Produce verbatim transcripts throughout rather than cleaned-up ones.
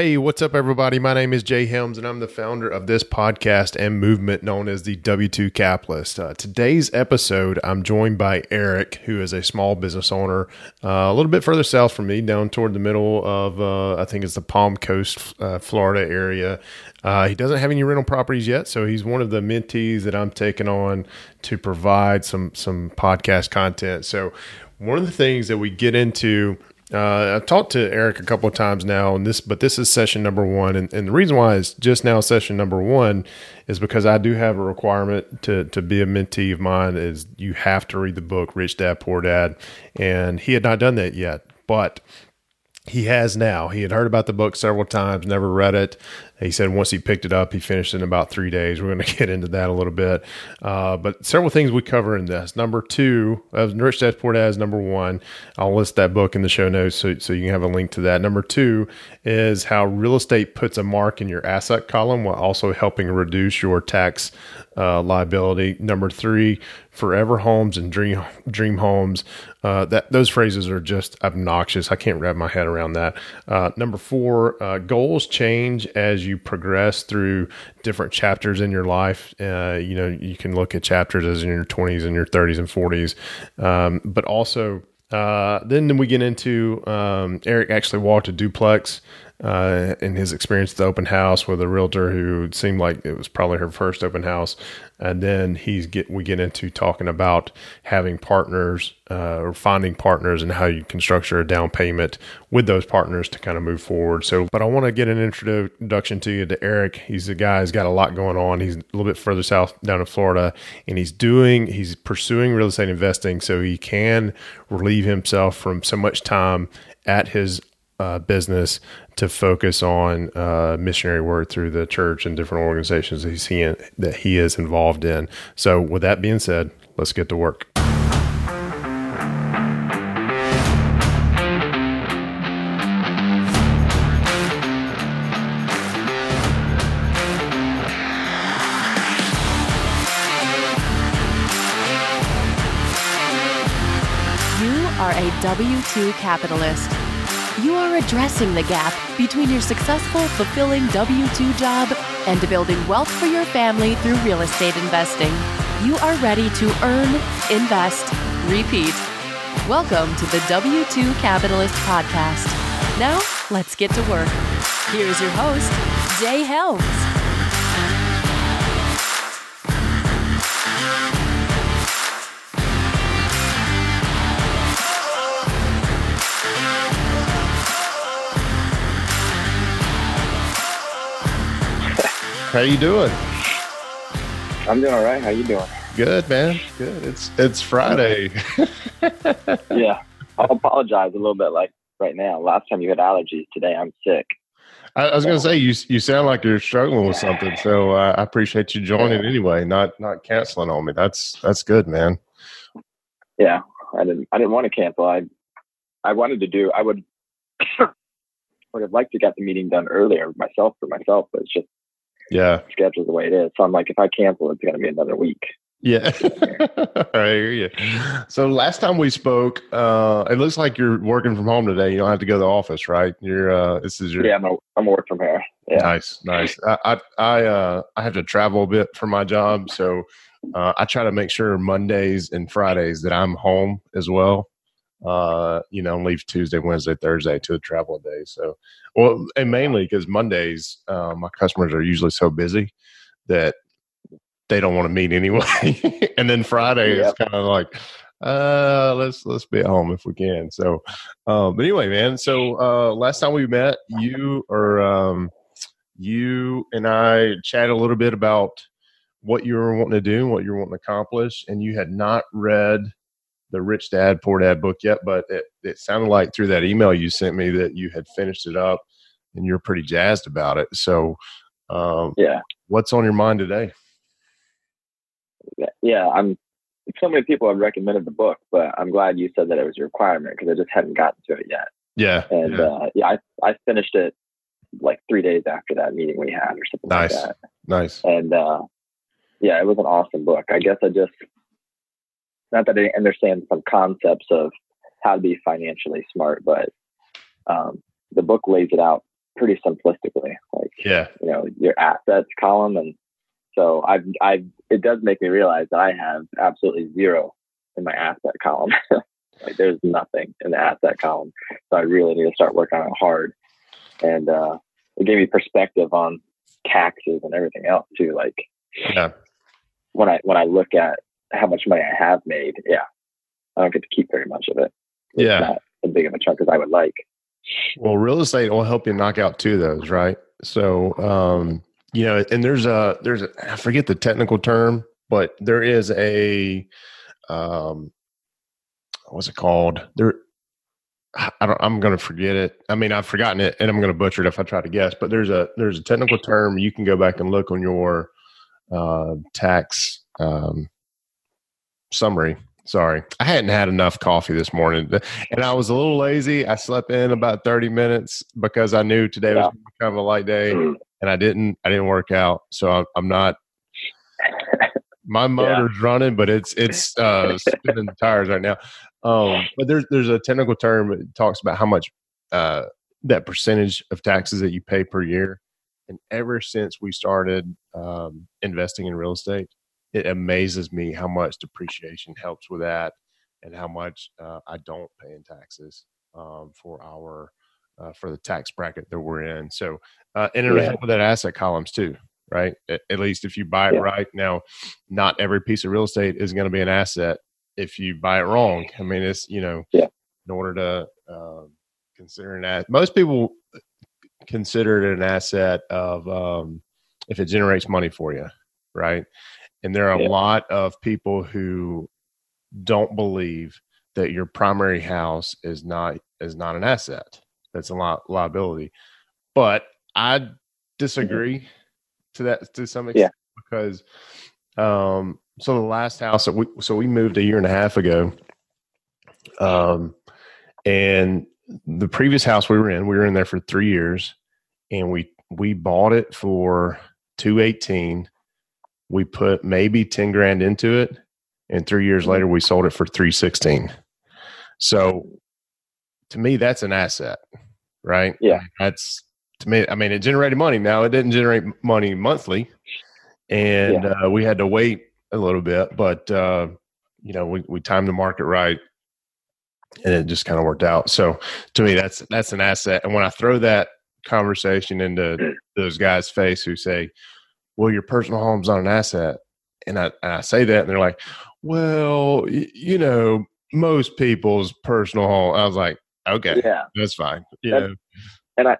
Hey, what's up, everybody? My name is Jay Helms, and I'm the founder of this podcast and movement known as the W two Capitalist. Uh, today's episode, I'm joined by Eric, who is a small business owner uh, a little bit further south from me, down toward the middle of, uh, I think it's the Palm Coast, uh, Florida area. Uh, he doesn't have any rental properties yet, so he's one of the mentees that I'm taking on to provide some some podcast content. So one of the things that we get into... Uh, I've talked to Eric a couple of times now, and this, but this is session number one. And, and the reason why it's just now session number one is because I do have a requirement to to be a mentee of mine is you have to read the book, Rich Dad, Poor Dad. And he had not done that yet, but he has now. He had heard about the book several times, never read it. He said once he picked it up, he finished it in about three days. We're going to get into that a little bit. Uh, but several things we cover in this. Number two, uh, Rich Dad Poor Dad is number one. I'll list that book in the show notes so, so you can have a link to that. Number two is how real estate puts a mark in your asset column while also helping reduce your tax uh, liability. Number three, forever homes and dream dream homes. Uh, that those phrases are just obnoxious. I can't wrap my head around that. Uh, number four, uh, goals change as you you progress through different chapters in your life. Uh, you know, you can look at chapters as in your twenties and your thirties and forties. Um, but also, uh, then we get into, um, Eric actually walked a duplex, uh, in his experience at the open house with a realtor who seemed like it was probably her first open house. And then he's get, we get into talking about having partners, uh, or finding partners and how you can structure a down payment with those partners to kind of move forward. So, but I want to get an introduction to you to Eric. He's a guy who's got a lot going on. He's a little bit further south down in Florida, and he's doing, he's pursuing real estate investing so he can relieve himself from so much time at his Uh, business to focus on uh, missionary work through the church and different organizations that, he's in, that he is involved in. So with that being said, let's get to work. You are a W two capitalist. You are addressing the gap between your successful, fulfilling W two job and building wealth for your family through real estate investing. You are ready to earn, invest, repeat. Welcome to the W two Capitalist Podcast. Now, let's get to work. Here's your host, Jay Helms. How you doing? I'm doing all right. How you doing? Good, man. Good. It's it's Friday. Yeah. I'll apologize a little bit like right now. Last time you had allergies. Today I'm sick. I, I was so. going to say, you you sound like you're struggling with something. So uh, I appreciate you joining anyway, not not canceling on me. That's that's good, man. Yeah. I didn't I didn't want to cancel. I I wanted to do, I would, would have liked to get the meeting done earlier myself for myself, but it's just, yeah, schedule the way it is. So I'm like, if I cancel, it's going to be another week. Yeah. I hear you. So last time we spoke, uh, it looks like you're working from home today. You don't have to go to the office, right? You're, uh, this is your, yeah, I'm a, I'm a work from here. Yeah. Nice. Nice. I, I, I, uh, I have to travel a bit for my job. So, uh, I try to make sure Mondays and Fridays that I'm home as well. Uh, you know, leave Tuesday, Wednesday, Thursday to the travel day. So, well, and mainly because Mondays, uh, my customers are usually so busy that they don't want to meet anyway. And then Friday yep. is kind of like, uh, let's, let's be at home if we can. So, uh, but anyway, man, so, uh, last time we met, you or, um, you and I chatted a little bit about what you were wanting to do, what you were wanting to accomplish. And you had not read the Rich Dad, Poor Dad book yet, but it, it sounded like through that email you sent me that you had finished it up and you're pretty jazzed about it. So, um, yeah, what's on your mind today? Yeah. I'm so many people have recommended the book, but I'm glad you said that it was a requirement because I just hadn't gotten to it yet. Yeah. And, yeah. uh, yeah, I, I finished it like three days after that meeting we had or something nice. like that. Nice. And, uh, yeah, it was an awesome book. I guess I just, not that I understand some concepts of how to be financially smart, but um, the book lays it out pretty simplistically, like, yeah, you know, your assets column. And so I've, I've, it does make me realize that I have absolutely zero in my asset column. Like, there's nothing in the asset column. So I really need to start working on it hard. And uh, it gave me perspective on taxes and everything else too. Like, yeah. when I, when I look at how much money I have made, yeah, I don't get to keep very much of it. It's yeah. not as big of a chunk as I would like. Well, real estate will help you knock out two of those, right? So, um, you know, and there's a, there's a, I forget the technical term, but there is a, um, what's it called? There, I don't, I'm going to forget it. I mean, I've forgotten it and I'm going to butcher it if I try to guess, but there's a, there's a technical term. You can go back and look on your, uh, tax, um, summary. Sorry. I hadn't had enough coffee this morning and I was a little lazy. I slept in about thirty minutes because I knew today yeah. was kind of a light day mm-hmm. and I didn't, I didn't work out. So I'm, I'm not, my motor's yeah. running, but it's, it's, uh, spinning the tires right now. Um, but there's, there's a technical term that talks about how much, uh, that percentage of taxes that you pay per year. And ever since we started, um, investing in real estate, it amazes me how much depreciation helps with that and how much uh, I don't pay in taxes um, for our, uh, for the tax bracket that we're in. So, uh, and it'll help with that asset columns too, right? At, at least if you buy it yeah. right. Now, not every piece of real estate is going to be an asset if you buy it wrong. I mean, it's, you know, yeah. in order to uh, consider an asset, most people consider it an asset of um, if it generates money for you, right? And there are a yeah. lot of people who don't believe that your primary house is not is not an asset. That's a li- liability. But I disagree mm-hmm. to that to some extent yeah. because um, so the last house that we so we moved a year and a half ago, um, and the previous house we were in, we were in there for three years, and we we bought it for two eighteen. We put maybe ten grand into it. And three years later, we sold it for three sixteen. So to me, that's an asset, right? Yeah. That's to me. I mean, it generated money. Now it didn't generate money monthly and yeah. uh, we had to wait a little bit, but uh, you know, we, we timed the market right and it just kind of worked out. So to me, that's, that's an asset. And when I throw that conversation into those guys' face who say, well, your personal home's not an asset. And I, and I say that and they're like, well, y- you know, most people's personal home. I was like, okay, yeah. that's fine. You that's, know? And I,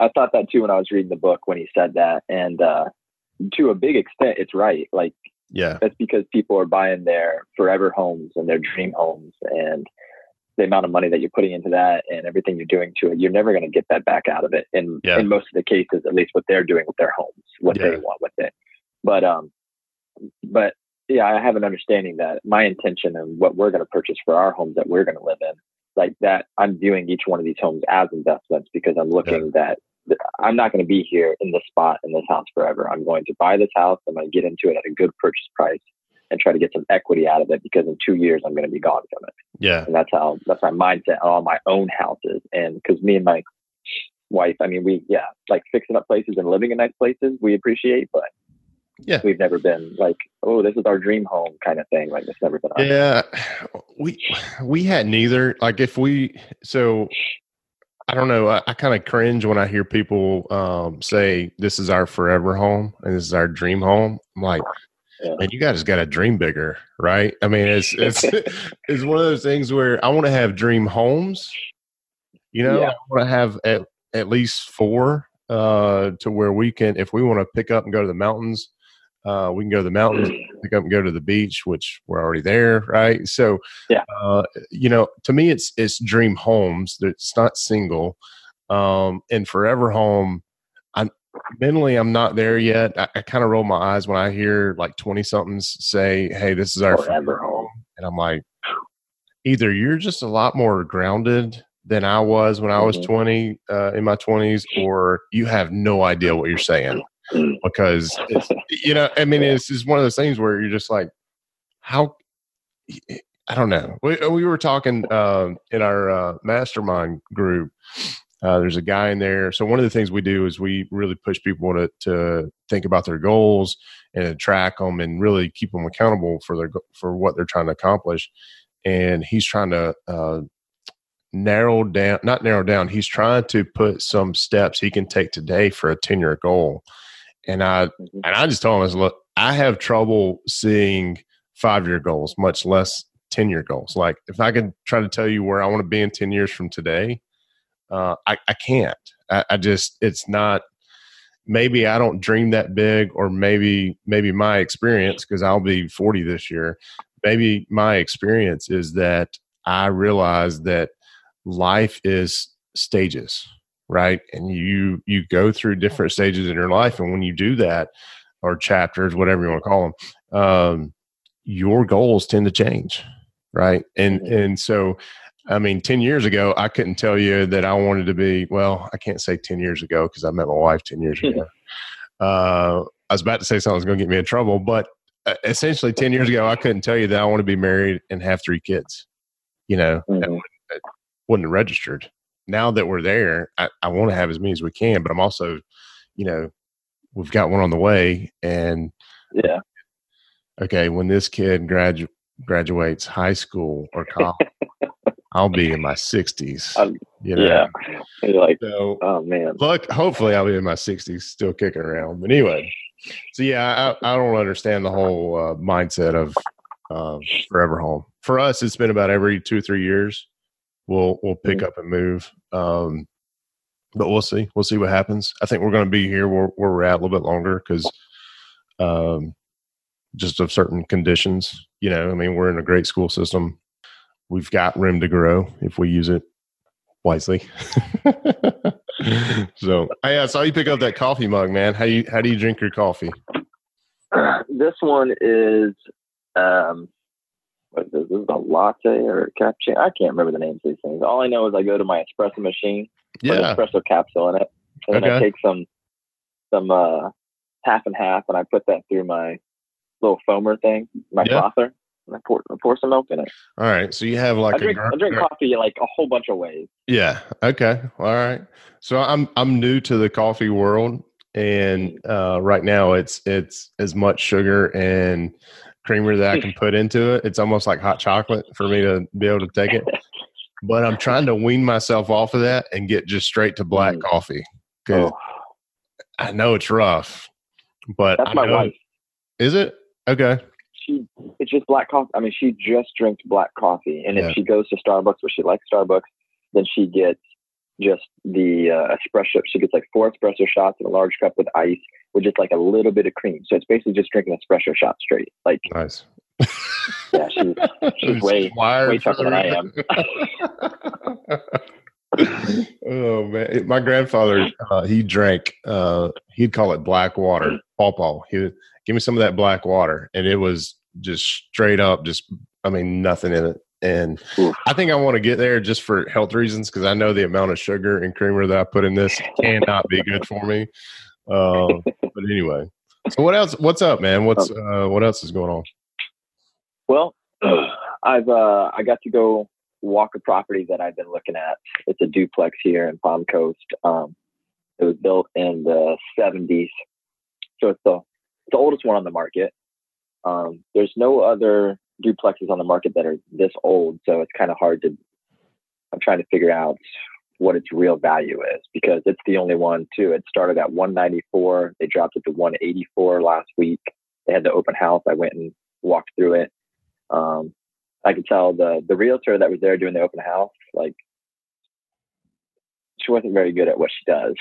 I thought that too, when I was reading the book, when he said that, and uh, to a big extent, it's right. Like, yeah, that's because people are buying their forever homes and their dream homes, and the amount of money that you're putting into that and everything you're doing to it, you're never going to get that back out of it. And yeah. in most of the cases, at least what they're doing with their homes, what yeah. they want with it. But, um, but yeah, I have an understanding that my intention and what we're going to purchase for our homes that we're going to live in, like that, I'm viewing each one of these homes as investments because I'm looking yeah. that I'm not going to be here in this spot in this house forever. I'm going to buy this house. I'm going to get into it at a good purchase price and try to get some equity out of it because in two years I'm going to be gone from it. Yeah. And that's how, that's my mindset on all my own houses. And cause me and my wife, I mean, we, yeah, like fixing up places and living in nice places we appreciate, but yeah, we've never been like, oh, this is our dream home kind of thing. Like it's never been. Yeah. Home. We, we had neither. Like if we, so I don't know. I, I kind of cringe when I hear people um, say, this is our forever home and this is our dream home. I'm like, yeah. And you guys got to dream bigger, right? I mean, it's it's it's one of those things where I want to have dream homes. You know, yeah. I want to have at, at least four uh, to where we can, if we want to pick up and go to the mountains, uh, we can go to the mountains, pick up and go to the beach, which we're already there, right? So, yeah. uh, you know, to me, it's it's dream homes. It's not single. Um, and forever home, mentally, I'm not there yet. I, I kind of roll my eyes when I hear like twenty somethings say, hey, this is our forever home. And I'm like, either you're just a lot more grounded than I was when I was mm-hmm. twenty, uh, in my twenties, or you have no idea what you're saying because, it's, you know, I mean, it's just one of those things where you're just like, how, I don't know. We, we were talking, um, uh, in our, uh, mastermind group, Uh, there's a guy in there. So one of the things we do is we really push people to, to think about their goals and track them and really keep them accountable for their, for what they're trying to accomplish. And he's trying to uh, narrow down, not narrow down. He's trying to put some steps he can take today for a ten year goal. And I, mm-hmm. and I just told him, I said, look, I have trouble seeing five year goals, much less ten year goals. Like if I could try to tell you where I want to be in ten years from today, Uh, I, I can't, I, I just, it's not, maybe I don't dream that big, or maybe, maybe my experience, cause I'll be forty this year. Maybe my experience is that I realize that life is stages, right? And you, you go through different stages in your life. And when you do that, or chapters, whatever you want to call them, um, your goals tend to change. Right. And, and so, I mean, ten years ago, I couldn't tell you that I wanted to be, well, I can't say ten years ago because I met my wife ten years ago. uh, I was about to say something that was going to get me in trouble, but essentially ten years ago, I couldn't tell you that I want to be married and have three kids. You know, mm-hmm. that, wouldn't, that wouldn't have registered. Now that we're there, I, I want to have as many as we can, but I'm also, you know, we've got one on the way. And yeah, okay, when this kid gradu- graduates high school or college, I'll be in my sixties. You know? Yeah. You're like, so, oh man. Look, hopefully I'll be in my sixties still kicking around. But anyway, so yeah, I, I don't understand the whole uh, mindset of uh, forever home. For us, it's been about every two or three years we'll we'll pick mm-hmm. up and move. Um, but we'll see. We'll see what happens. I think we're going to be here where, where we're at a little bit longer because um, just of certain conditions. You know, I mean, we're in a great school system. We've got room to grow if we use it wisely. So, hey, I saw you pick up that coffee mug, man. How you how do you drink your coffee? Uh, this one is um, what is this? This is a latte or a cappuccino. I can't remember the names of these things. All I know is I go to my espresso machine, with yeah. an espresso capsule in it, and okay. then I take some some uh, half and half, and I put that through my little foamer thing, my yeah. frother. And I pour, I pour some milk in it. All right. So you have like I drink, a gar- I drink coffee like a whole bunch of ways. Yeah. Okay. All right. So I'm I'm new to the coffee world, and uh, right now it's it's as much sugar and creamer that I can put into it. It's almost like hot chocolate for me to be able to take it. But I'm trying to wean myself off of that and get just straight to black mm. coffee. Cause oh. I know it's rough, but that's I my know wife. It, is it okay? She, it's just black coffee. I mean, she just drinks black coffee, and yeah. if she goes to Starbucks, or she likes Starbucks, then she gets just the uh, espresso. She gets like four espresso shots in a large cup with ice, with just like a little bit of cream. So it's basically just drinking espresso shot straight. Like nice. Yeah, she's, she's way way tougher than I am. Oh man, my grandfather uh, he drank. Uh, he'd call it black water. Pawpaw. He would give me some of that black water, and it was just straight up, just, I mean, nothing in it. And oof. I think I want to get there just for health reasons, because I know the amount of sugar and creamer that I put in this cannot be good for me. Uh, but anyway, so what else? What's up, man? What's uh, what else is going on? Well, I've uh, I got to go walk a property that I've been looking at. It's a duplex here in Palm Coast. Um, it was built in the seventies, so it's the the oldest one on the market. Um, there's no other duplexes on the market that are this old, so it's kind of hard to, I'm trying to figure out what its real value is, because it's the only one too. It started at one ninety-four. They dropped it to one eighty-four last week. They had the open house. I went and walked through it. Um, I could tell the, the realtor that was there doing the open house, like, she wasn't very good at what she does.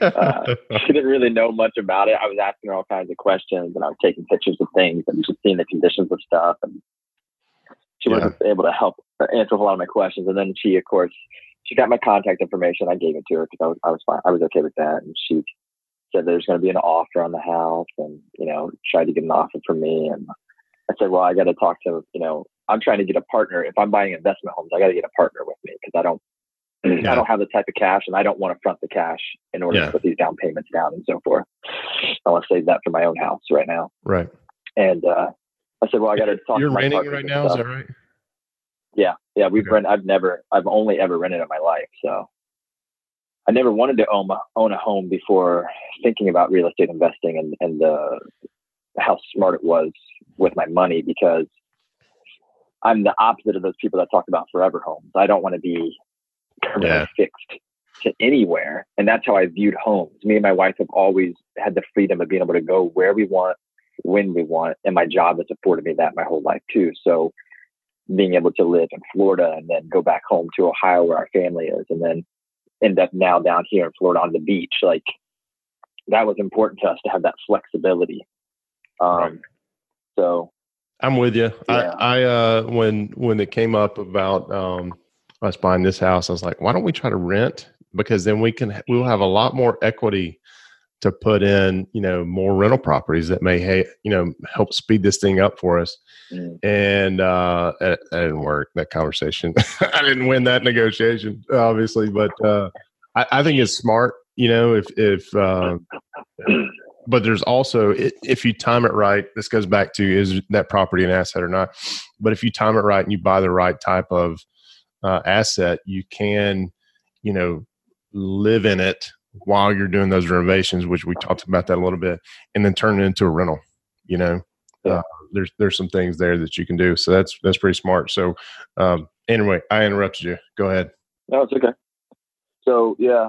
uh, she didn't really know much about it. I was asking her all kinds of questions, and I was taking pictures of things and just seeing the conditions of stuff. And she yeah. wasn't able to help answer a lot of my questions. And then she, of course, she got my contact information. I gave it to her because I was, I was fine. I was okay with that. And she said there's going to be an offer on the house, and, you know, tried to get an offer from me. And I said, well, I got to talk to, you know, I'm trying to get a partner. If I'm buying investment homes, I got to get a partner with me, because I don't, Yeah. I don't have the type of cash, and I don't want to front the cash in order yeah. to put these down payments down and so forth. I want to save that for my own house right now. Right. And uh, I said, well, I got to talk You're to my renting right now. Is that right? Yeah. Yeah. We've okay. rented. I've never, I've only ever rented in my life. So I never wanted to own, own a home before thinking about real estate investing and, and the, how smart it was with my money, because I'm the opposite of those people that talk about forever homes. I don't want to be permanently yeah. fixed to anywhere. And that's how I viewed homes. Me and my wife have always had the freedom of being able to go where we want, when we want. And my job has afforded me that my whole life too. So being able to live in Florida and then go back home to Ohio where our family is, and then end up now down here in Florida on the beach. Like, that was important to us to have that flexibility. Um, right. So I'm with you. Yeah. I, I, uh, when, when it came up about, um, us buying this house, I was like, why don't we try to rent? Because then we can, we'll have a lot more equity to put in, you know, more rental properties that may, ha- you know, help speed this thing up for us. Mm. And, uh, that, that didn't work, that conversation. I didn't win that negotiation, obviously, but, uh, I, I think it's smart, you know, if, if, um, but there's also, if you time it right, this goes back to, is that property an asset or not? But if you time it right and you buy the right type of uh, asset, you can, you know, live in it while you're doing those renovations, which we talked about that a little bit, and then turn it into a rental. You know, yeah. uh, there's there's some things there that you can do. So that's that's pretty smart. So um, anyway, I interrupted you. Go ahead. No, it's okay. So yeah,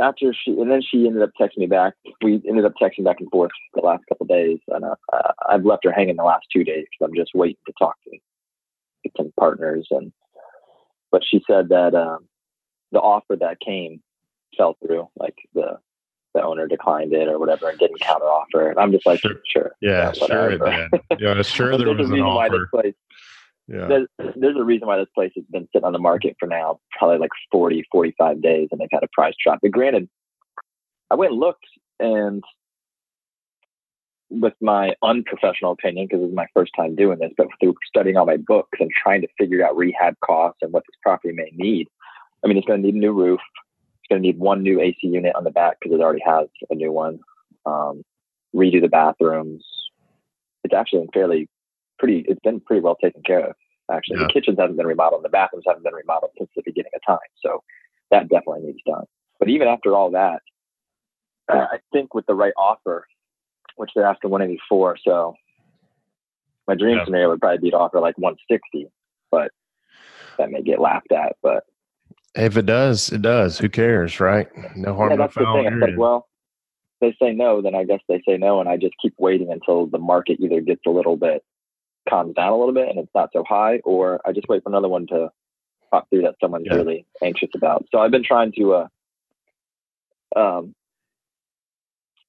after she and then she ended up texting me back. We ended up texting back and forth the last couple of days, and uh, I've left her hanging the last two days because I'm just waiting to talk to some partners. And but she said that um, the offer that came fell through, like the the owner declined it or whatever and didn't counter offer. And I'm just like, sure, sure yeah, yeah sure, man. Yeah, sure. There was an offer. Place, yeah. there's, there's a reason why this place has been sitting on the market for now probably like forty, forty-five days, and they've had a price drop. But granted, I went and looked, and with my unprofessional opinion, because it was my first time doing this, but through studying all my books and trying to figure out rehab costs and what this property may need. I mean, it's going to need a new roof. It's going to need one new A C unit on the back because it already has a new one. Um, redo the bathrooms. It's actually fairly pretty. It's been pretty well taken care of. Actually, yeah. The kitchens haven't been remodeled. The bathrooms haven't been remodeled since the beginning of time. So that definitely needs done. But even after all that, uh, I think with the right offer, which they're after one eighty-four. So my dream yeah. scenario would probably be to offer like one sixty, but that may get laughed at. But if it does, it does. Who cares, right? No harm, yeah, that's no foul. The thing. I said, well, if they say no, then I guess they say no, and I just keep waiting until the market either gets a little bit, calms down a little bit, and it's not so high, or I just wait for another one to pop through that someone's yeah. really anxious about. So I've been trying to uh, um,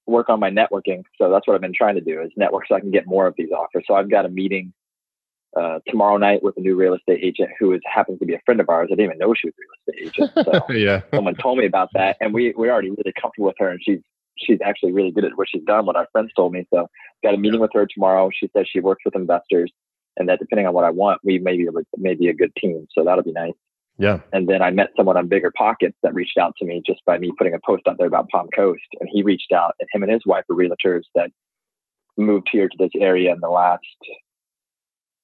work on my networking. So that's what I've been trying to do, is network so I can get more of these offers. So I've got a meeting Uh, tomorrow night with a new real estate agent who is happens to be a friend of ours. I didn't even know she was a real estate agent. So yeah. Someone told me about that, and we we're already really comfortable with her, and she's she's actually really good at what she's done. What our friends told me, so got a meeting with her tomorrow. She says she works with investors, and that depending on what I want, we may be maybe a good team. So that'll be nice. Yeah. And then I met someone on Bigger Pockets that reached out to me just by me putting a post out there about Palm Coast, and he reached out, and him and his wife are realtors that moved here to this area in the last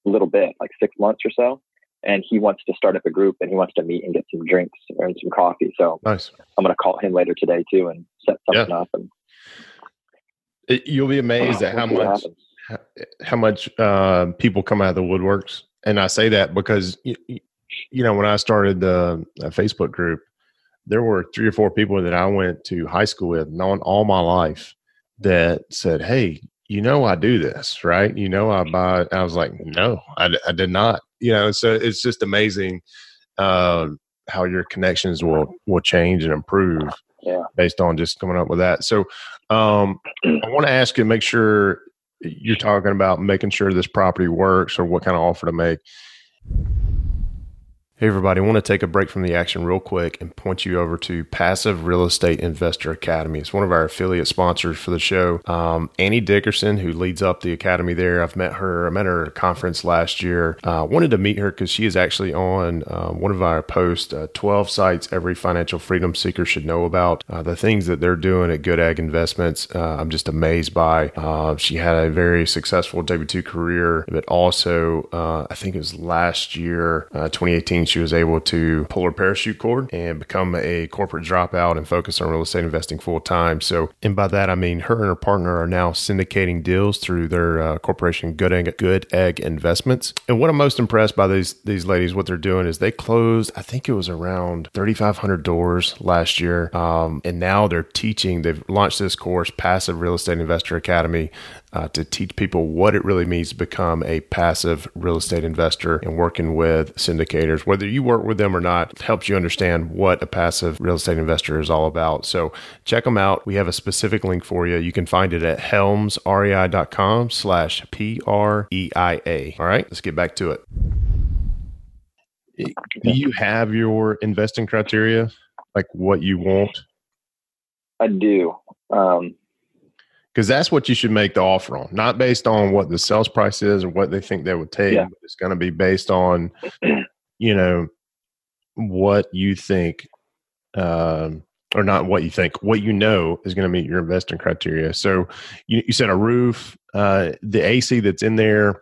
little bit, like six months or so, and he wants to start up a group, and he wants to meet and get some drinks and some coffee. So nice. I'm going to call him later today too and set something yeah. up. And it, you'll be amazed uh, at how much how, how much uh, people come out of the woodworks, and I say that because you, you know when I started the Facebook group, there were three or four people that I went to high school with, known all my life, that said, "Hey, you know, I do this, right? You know, I buy," I was like, no, I, I did not, you know, so it's just amazing, uh, how your connections will, will change and improve yeah. based on just coming up with that. So, um, I want to ask you, make sure you're talking about making sure this property works or what kind of offer to make. Hey everybody, I want to take a break from the action real quick and point you over to Passive Real Estate Investor Academy. It's one of our affiliate sponsors for the show. Um, Annie Dickerson, who leads up the academy there. I've met her. I met her at a conference last year. I uh, wanted to meet her because she is actually on uh, one of our posts, uh, twelve sites every financial freedom seeker should know about. Uh, the things that they're doing at Good Egg Investments, uh, I'm just amazed by. Uh, she had a very successful W two career, but also uh, I think it was last year, uh, twenty eighteen, she was able to pull her parachute cord and become a corporate dropout and focus on real estate investing full time. So, and by that, I mean, her and her partner are now syndicating deals through their uh, corporation, Good Egg, Good Egg Investments. And what I'm most impressed by these, these ladies, what they're doing is they closed, I think it was around thirty-five hundred doors last year. Um, and now they're teaching, they've launched this course, Passive Real Estate Investor Academy, uh, to teach people what it really means to become a passive real estate investor and working with syndicators. Whether you work with them or not, it helps you understand what a passive real estate investor is all about. So check them out. We have a specific link for you. You can find it at helmsrei.com slash P-R-E-I-A. All right, let's get back to it. Do you have your investing criteria, like what you want? I do. Um, Because that's what you should make the offer on, not based on what the sales price is or what they think they would take. Yeah. But it's going to be based on, you know, what you think, um, or not what you think, what you know is going to meet your investing criteria. So you, you said a roof, uh, the A C that's in there,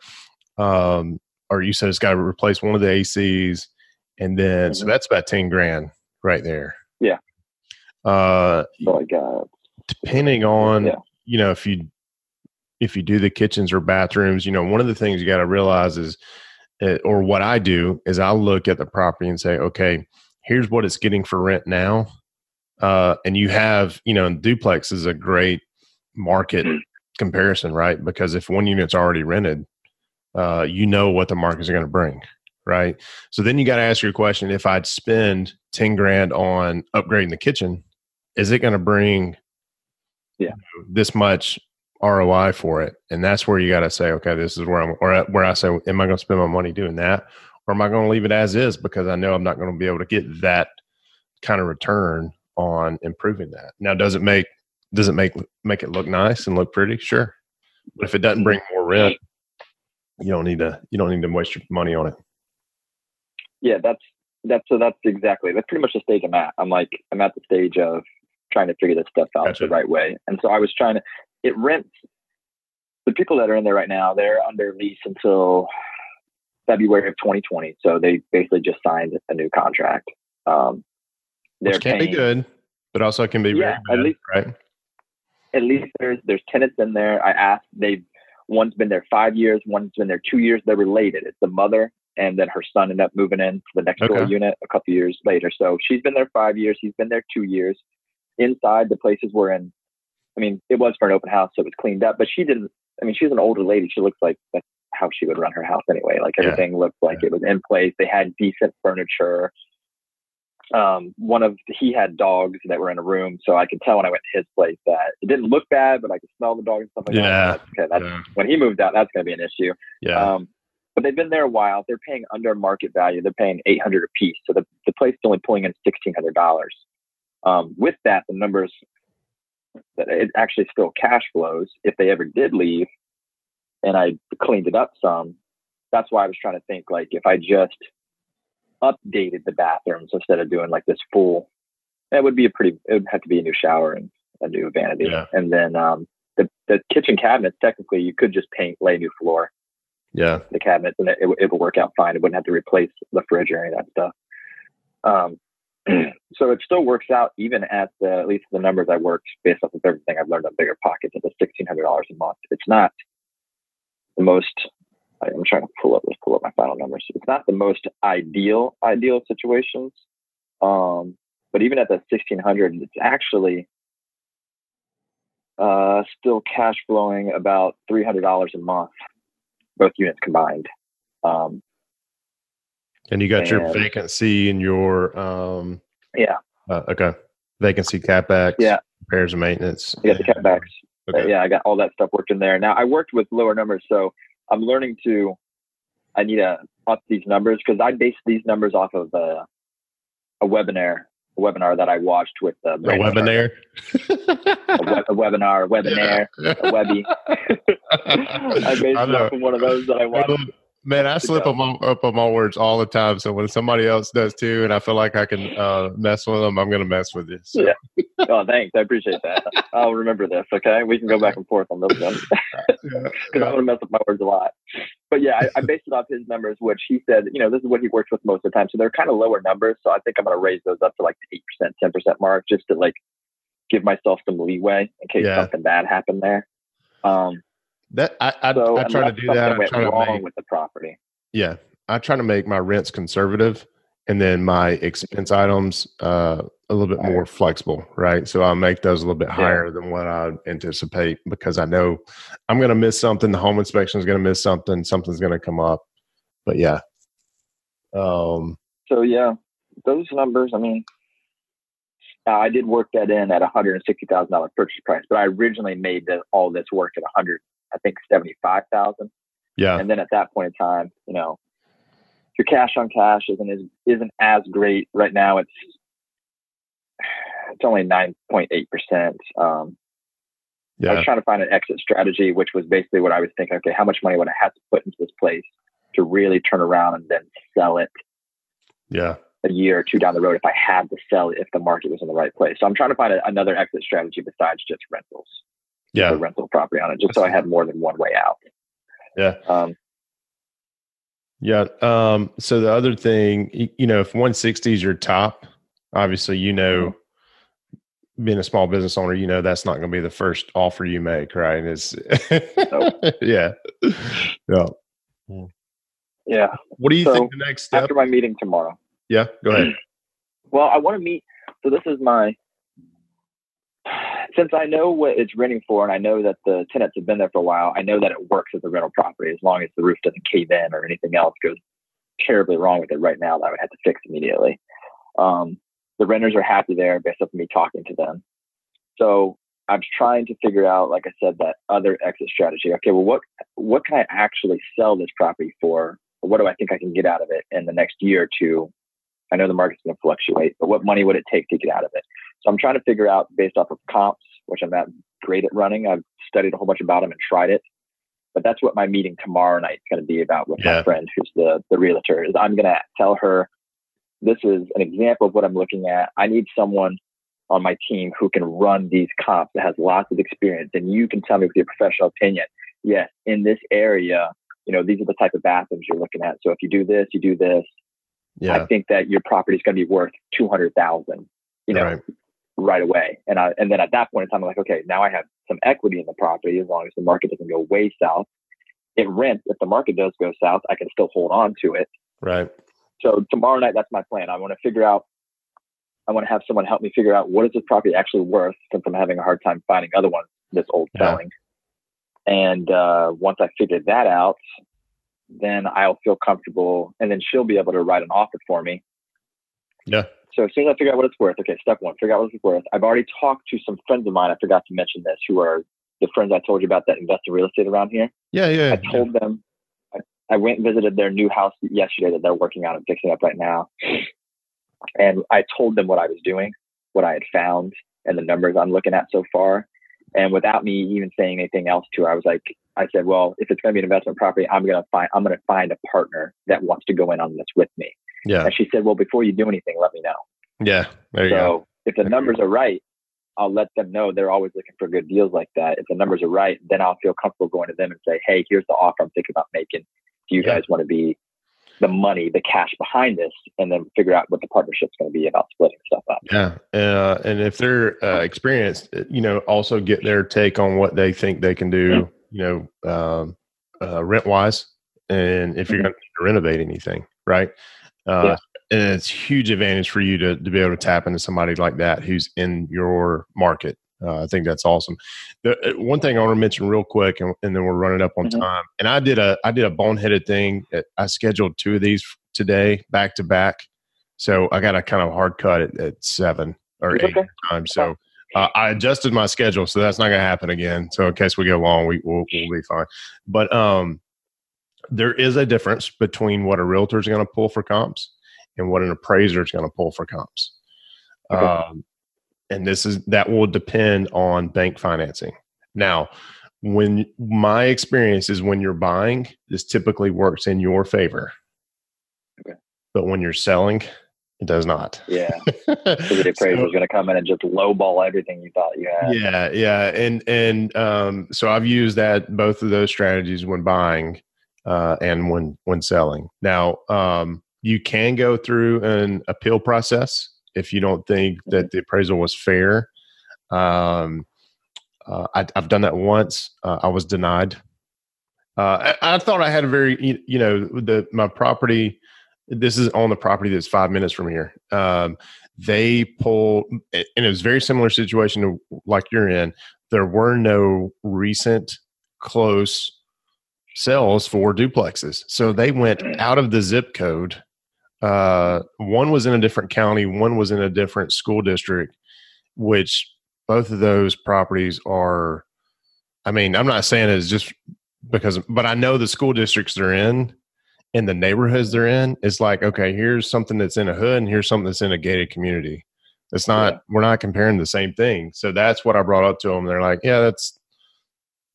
um, or you said it's got to replace one of the A Cs. And then, mm-hmm. so that's about ten grand right there. Yeah. Uh, so I got, depending on... Yeah. You know, if you if you do the kitchens or bathrooms, you know, one of the things you got to realize is, or what I do is I look at the property and say, okay, here's what it's getting for rent now. Uh, and you have, you know, duplex is a great market mm-hmm. comparison, right? Because if one unit's already rented, uh, you know what the markets are going to bring, right? So then you got to ask your question, if I'd spend ten grand on upgrading the kitchen, is it going to bring... Yeah, you know, this much R O I for it, and that's where you got to say, okay, this is where I'm, or where I say, am I going to spend my money doing that, or am I going to leave it as is because I know I'm not going to be able to get that kind of return on improving that. Now, does it make does it make make it look nice and look pretty? Sure, but if it doesn't bring more rent, you don't need to you don't need to waste your money on it. Yeah, that's that's so that's exactly that's pretty much the stage I'm at. I'm like I'm at the stage of trying to figure this stuff out gotcha. The right way. And so I was trying to, it rents, the people that are in there right now, they're under lease until February of twenty twenty. So they basically just signed a new contract. Um, Which can paying, be good, but also can be yeah, very bad, at least, right? At least there's, there's tenants in there. I asked, they've, one's been there five years, one's been there two years. They're related. It's the mother and then her son ended up moving in to the next okay. door unit a couple years later. So she's been there five years. He's been there two years. Inside the places we're in, I mean, it was for an open house, so it was cleaned up, but she didn't, I mean, she's an older lady. She looks like that's how she would run her house anyway. Like everything yeah. looked like yeah. it was in place. They had decent furniture. Um, one of, he had dogs that were in a room. So I could tell when I went to his place that it didn't look bad, but I could smell the dogs and stuff like yeah. that. Okay, that's, yeah. When he moved out, that's going to be an issue. Yeah. Um, but they've been there a while. They're paying under market value. They're paying eight hundred dollars a piece. So the, the place is only pulling in sixteen hundred dollars. Um, with that, the numbers that it actually still cash flows if they ever did leave, and I cleaned it up some. That's why I was trying to think, like, if I just updated the bathrooms instead of doing like this full, that would be a pretty, it would have to be a new shower and a new vanity. Yeah. And then, um, the, the kitchen cabinets, technically you could just paint, lay new floor. Yeah. The cabinets, and it, it, it would work out fine. It wouldn't have to replace the fridge or any of that stuff. Um, So it still works out, even at the, at least the numbers I worked based off of everything I've learned on Bigger Pockets, at the sixteen hundred dollars a month. It's not the most, I'm trying to pull up, let's pull up my final numbers. It's not the most ideal, ideal situations. Um, but even at the sixteen hundred, it's actually uh, still cash flowing about three hundred dollars a month, both units combined. Um, And you got and, your vacancy and your, um, yeah. Uh, okay. Vacancy, CapEx, yeah. repairs and maintenance. You got the CapEx. Okay. Uh, yeah. I got all that stuff worked in there. Now I worked with lower numbers, so I'm learning to, I need to up these numbers because I based these numbers off of uh, a webinar, a webinar that I watched with uh, a webinar, a, web, a webinar, a webinar, yeah. a webby. I based it off of one of those that I watched. Man, I slip up on, up on my words all the time. So when somebody else does too, and I feel like I can uh, mess with them, I'm going to mess with you. So. Yeah. Oh, thanks. I appreciate that. I'll remember this. Okay. We can go back and forth on this one because I'm going to mess up my words a lot. But yeah, I, I based it off his numbers, which he said, you know, this is what he works with most of the time. So they're kind of lower numbers. So I think I'm going to raise those up to like the eight percent, ten percent mark just to like give myself some leeway in case yeah. something bad happened there. Um, that I, I, so I try to do that. I try to make, with the property. Yeah. I try to make my rents conservative and then my expense items, uh, a little bit more flexible, right? So I'll make those a little bit higher yeah. than what I anticipate because I know I'm going to miss something. The home inspection is going to miss something. Something's going to come up, but yeah. Um. So yeah, those numbers, I mean, I did work that in at one hundred sixty thousand dollars purchase price, but I originally made the, all this work at one hundred, I think seventy-five thousand. Yeah. And then at that point in time, you know, your cash on cash isn't, isn't as great right now. It's, it's only nine point eight percent. Um, yeah. I was trying to find an exit strategy, which was basically what I was thinking. Okay, how much money would I have to put into this place to really turn around and then sell it yeah. a year or two down the road if I had to sell it, if the market was in the right place. So I'm trying to find a, another exit strategy besides just rentals, yeah, the rental property on it, just so I had more than one way out. Yeah. Um, yeah. Um, so the other thing, you know, if one sixty is your top, obviously, you know, being a small business owner, you know, that's not going to be the first offer you make, right? And it's nope. yeah. Yeah. Yeah. What do you so think the next step? After my meeting tomorrow. Yeah. Go ahead. Well, I want to meet. So this is my, since I know what it's renting for and I know that the tenants have been there for a while, I know that it works as a rental property as long as the roof doesn't cave in or anything else goes terribly wrong with it right now that I would have to fix immediately. Um, The renters are happy there based off of me talking to them. So I'm trying to figure out, like I said, that other exit strategy. Okay, well, what what can I actually sell this property for? What do I think I can get out of it in the next year or two? I know the market's going to fluctuate, but what money would it take to get out of it? So I'm trying to figure out based off of comps, which I'm not great at running. I've studied a whole bunch about them and tried it. But that's what my meeting tomorrow night is going to be about with yeah. my friend who's the, the realtor. Is I'm going to tell her, this is an example of what I'm looking at. I need someone on my team who can run these comps that has lots of experience. And you can tell me with your professional opinion, yes, in this area, you know, these are the type of bathrooms you're looking at. So if you do this, you do this, yeah. I think that your property is going to be worth two hundred thousand dollars, you know, right. right away. And I, and then at that point in time, I'm like, okay, now I have some equity in the property. As long as the market doesn't go way south, it rents. If the market does go south, I can still hold on to it. Right. So tomorrow night, that's my plan. I want to figure out, I want to have someone help me figure out what is this property actually worth since I'm having a hard time finding other ones that's old yeah. selling. And uh, once I figure that out, then I'll feel comfortable and then she'll be able to write an offer for me. Yeah. So as soon as I figure out what it's worth, okay, step one, figure out what it's worth. I've already talked to some friends of mine. I forgot to mention this, who are the friends I told you about that invest in real estate around here. Yeah, yeah. I told yeah. them. I went and visited their new house yesterday that they're working on and fixing up right now. And I told them what I was doing, what I had found, and the numbers I'm looking at so far. And without me even saying anything else to her, I was like, I said, well, if it's going to be an investment property, I'm going to find, I'm going to find a partner that wants to go in on this with me. Yeah. And she said, well, before you do anything, let me know. Yeah. There you so go. If the numbers are right, I'll let them know. They're always looking for good deals like that. If the numbers are right, then I'll feel comfortable going to them and say, hey, here's the offer I'm thinking about making. Do you yeah. guys want to be the money, the cash behind this, and then figure out what the partnership's going to be about splitting stuff up? Yeah. Uh, and if they're uh, experienced, you know, also get their take on what they think they can do, mm-hmm. you know, um, uh, rent wise. And if you're mm-hmm. going to renovate anything, right. Uh, yeah. And it's huge advantage for you to, to be able to tap into somebody like that who's in your market. Uh, I think that's awesome. The, one thing I want to mention real quick, and, and then we're running up on mm-hmm. time. And I did a I did a boneheaded thing. I scheduled two of these today, back to back. So I got a kind of hard cut at, at seven or it's eight okay. times. So uh, I adjusted my schedule, so that's not going to happen again. So in case we go long, we will we'll be fine. But um, there is a difference between what a realtor is going to pull for comps and what an appraiser is going to pull for comps. Okay. Um, And this is, that will depend on bank financing. Now, when my experience is when you're buying, this typically works in your favor, okay. but when you're selling, It does not. Yeah. The appraiser was going to come in and just lowball everything you thought you had. Yeah. Yeah. And, and, um, so I've used that, both of those strategies when buying, uh, and when, when selling. Now, um, you can go through an appeal process if you don't think mm-hmm. that the appraisal was fair. Um, uh, I, I've done that once. Uh, I was denied. Uh, I, I thought I had a very, you, you know, the, my property, this is on the property that's five minutes from here. Um, they pull, and it was a very similar situation to like you're in. There were no recent close sales for duplexes. So they went out of the zip code. Uh, one was in a different county. One was in a different school district, which both of those properties are, I mean, I'm not saying it's just because, but I know the school districts they're in and the neighborhoods they're in, it's like, okay, here's something that's in a hood and here's something that's in a gated community. It's not, yeah. we're not comparing the same thing. So that's what I brought up to them. They're like, yeah, that's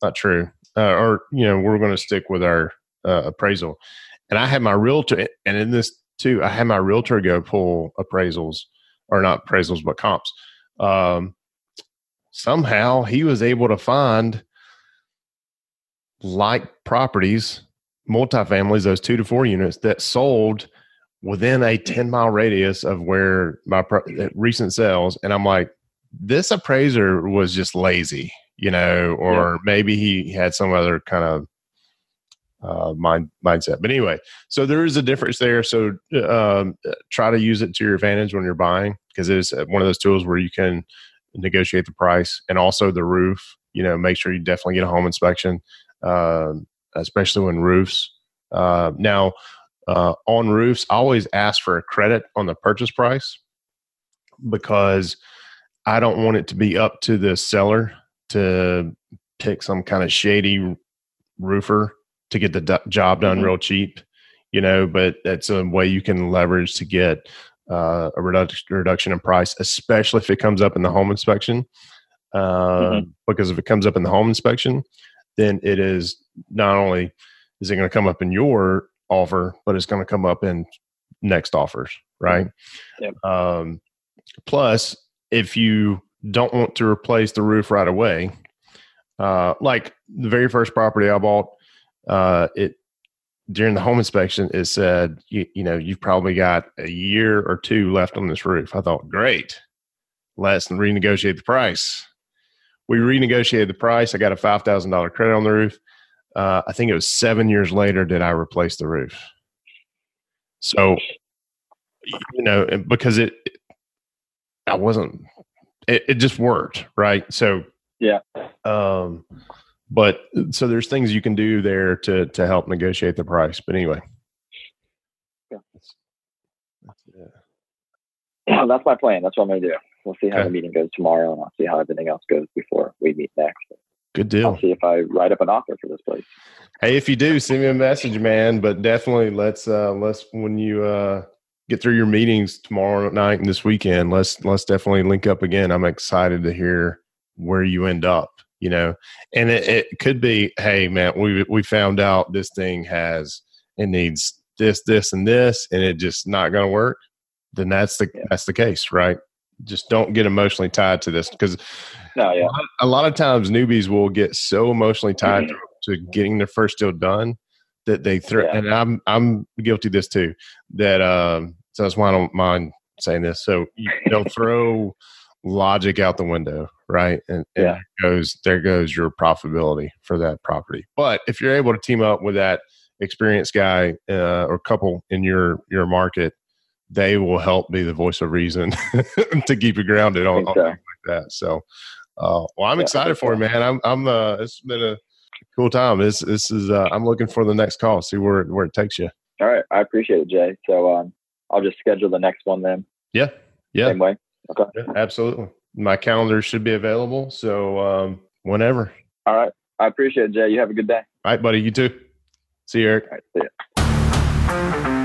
not true. Uh, or, you know, we're going to stick with our uh, appraisal. And I had my realtor, and in this too, I had my realtor go pull appraisals, or not appraisals, but comps. Um, somehow he was able to find like properties, multifamilies, those two to four units that sold within a ten mile radius of where my pro- recent sales. And I'm like, this appraiser was just lazy, you know, or yeah. maybe he had some other kind of uh, mind mindset. But anyway, so there is a difference there. So um, try to use it to your advantage when you're buying, because it is one of those tools where you can negotiate the price and also the roof. You know, make sure you definitely get a home inspection. Um, especially when roofs. Uh, now, uh, on roofs, I always ask for a credit on the purchase price, because I don't want it to be up to the seller to pick some kind of shady roofer to get the do- job done mm-hmm. real cheap, you know, but that's a way you can leverage to get uh, a redu- reduction in price, especially if it comes up in the home inspection, uh, mm-hmm. because if it comes up in the home inspection, then it is not only is it going to come up in your offer, but it's going to come up in next offers, right? Yep. Um, plus, if you don't want to replace the roof right away, uh, like the very first property I bought, uh, it during the home inspection, it said, you, you know, you've probably got a year or two left on this roof. I thought, great, let's renegotiate the price. We renegotiated the price. I got a five thousand dollars credit on the roof. Uh, I think it was seven years later that I replaced the roof. So, you know, because it, I wasn't, it, it just worked, right? So, yeah. Um, but so there's things you can do there to to help negotiate the price. But anyway, yeah, that's, that's, yeah. Yeah, that's my plan. That's what I'm gonna do. We'll see how okay. the meeting goes tomorrow, and I'll see how everything else goes before we meet next. Good deal. I'll see if I write up an offer for this place. Hey, if you do, send me a message, man. But definitely, let's uh, let's when you uh, get through your meetings tomorrow night and this weekend, let's let's definitely link up again. I'm excited to hear where you end up. You know, and it, it could be, hey, man, we we found out this thing has it needs this, this, and this, and it just not going to work. Then that's the yeah. that's the case, right? Just don't get emotionally tied to this, because no, yeah. a, a lot of times newbies will get so emotionally tied mm-hmm. to, to getting their first deal done that they throw. Yeah. And I'm I'm guilty of this too. That um, so that's why I don't mind saying this. So you don't throw logic out the window, right? And, and yeah. there goes there goes your profitability for that property. But if you're able to team up with that experienced guy uh, or couple in your your market, they will help be the voice of reason to keep you grounded on, on so. things like that. So, uh, well, I'm yeah, excited for it, man. I'm, I'm, uh, it's been a cool time. This, this is, uh, I'm looking for the next call, see where, where it takes you. All right. I appreciate it, Jay. So, um, I'll just schedule the next one then. Yeah. Yeah. Same way. Okay. Yeah, absolutely. My calendar should be available. So, um, whenever. All right. I appreciate it, Jay. You have a good day. All right, buddy. You too. See you, Eric. All right, see ya.